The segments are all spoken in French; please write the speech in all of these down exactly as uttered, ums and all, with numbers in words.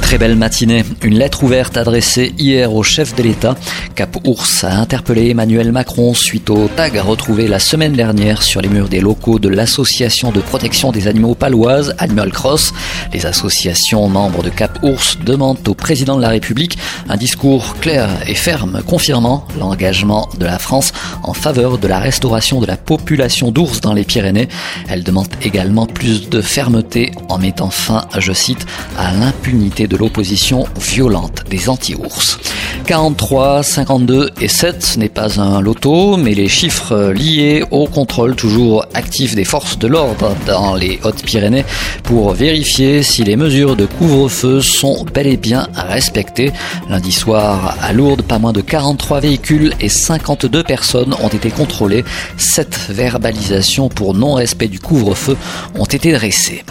Très belle matinée. Une lettre ouverte adressée hier au chef de l'État. Cap Ours a interpellé Emmanuel Macron suite au tag retrouvé la semaine dernière sur les murs des locaux de l'association de protection des animaux paloise, Animal Cross. Les associations membres de Cap Ours demandent au président de la République un discours clair et ferme confirmant l'engagement de la France en faveur de la restauration de la population d'ours dans les Pyrénées. Elle demande également plus de fermeté en mettant fin, je cite, à l'impunité de l'opposition violente des anti-ours. quarante-trois, cinquante-deux et sept, ce n'est pas un loto, mais les chiffres liés au contrôle toujours actif des forces de l'ordre dans les Hautes-Pyrénées pour vérifier si les mesures de couvre-feu sont bel et bien respectées. Lundi soir, à Lourdes, pas moins de quarante-trois véhicules et cinquante-deux personnes ont été contrôlés. sept verbalisations pour non-respect du couvre-feu ont été dressées.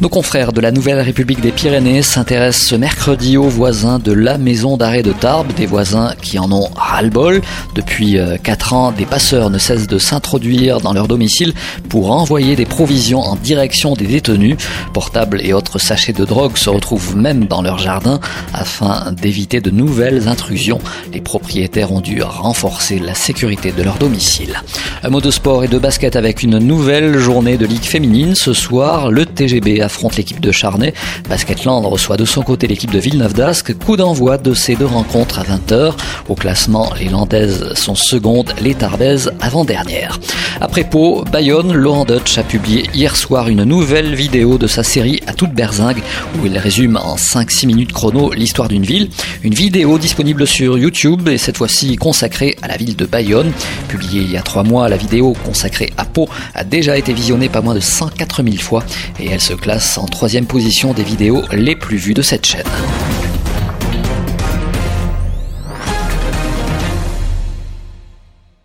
Nos confrères de la Nouvelle République des Pyrénées s'intéressent ce mercredi aux voisins de la maison d'arrêt de Tarbes, des voisins qui en ont ras-le-bol. Depuis quatre ans, des passeurs ne cessent de s'introduire dans leur domicile pour envoyer des provisions en direction des détenus. Portables et autres sachets de drogue se retrouvent même dans leur jardin. Afin d'éviter de nouvelles intrusions, les propriétaires ont dû renforcer la sécurité de leur domicile. Un mot de sport et de basket avec une nouvelle journée de Ligue Féminine. Ce soir, le T G B affronte l'équipe de Charnay. Basketland reçoit de son côté l'équipe de Villeneuve d'Ascq. Coup d'envoi de ces deux rencontres à vingt heures. Au classement, les Landaises sont secondes, les Tarbaises avant-dernières. Après Pau, Bayonne, Laurent Dutch a publié hier soir une nouvelle vidéo de sa série à toute Berzingue où il résume en cinq six minutes chrono l'histoire d'une ville. Une vidéo disponible sur YouTube et cette fois-ci consacrée à la ville de Bayonne. Publiée il y a trois mois, la vidéo consacrée à Pau a déjà été visionnée pas moins de cent quatre mille fois et elle se classe en troisième position des vidéos les plus vues de cette chaîne.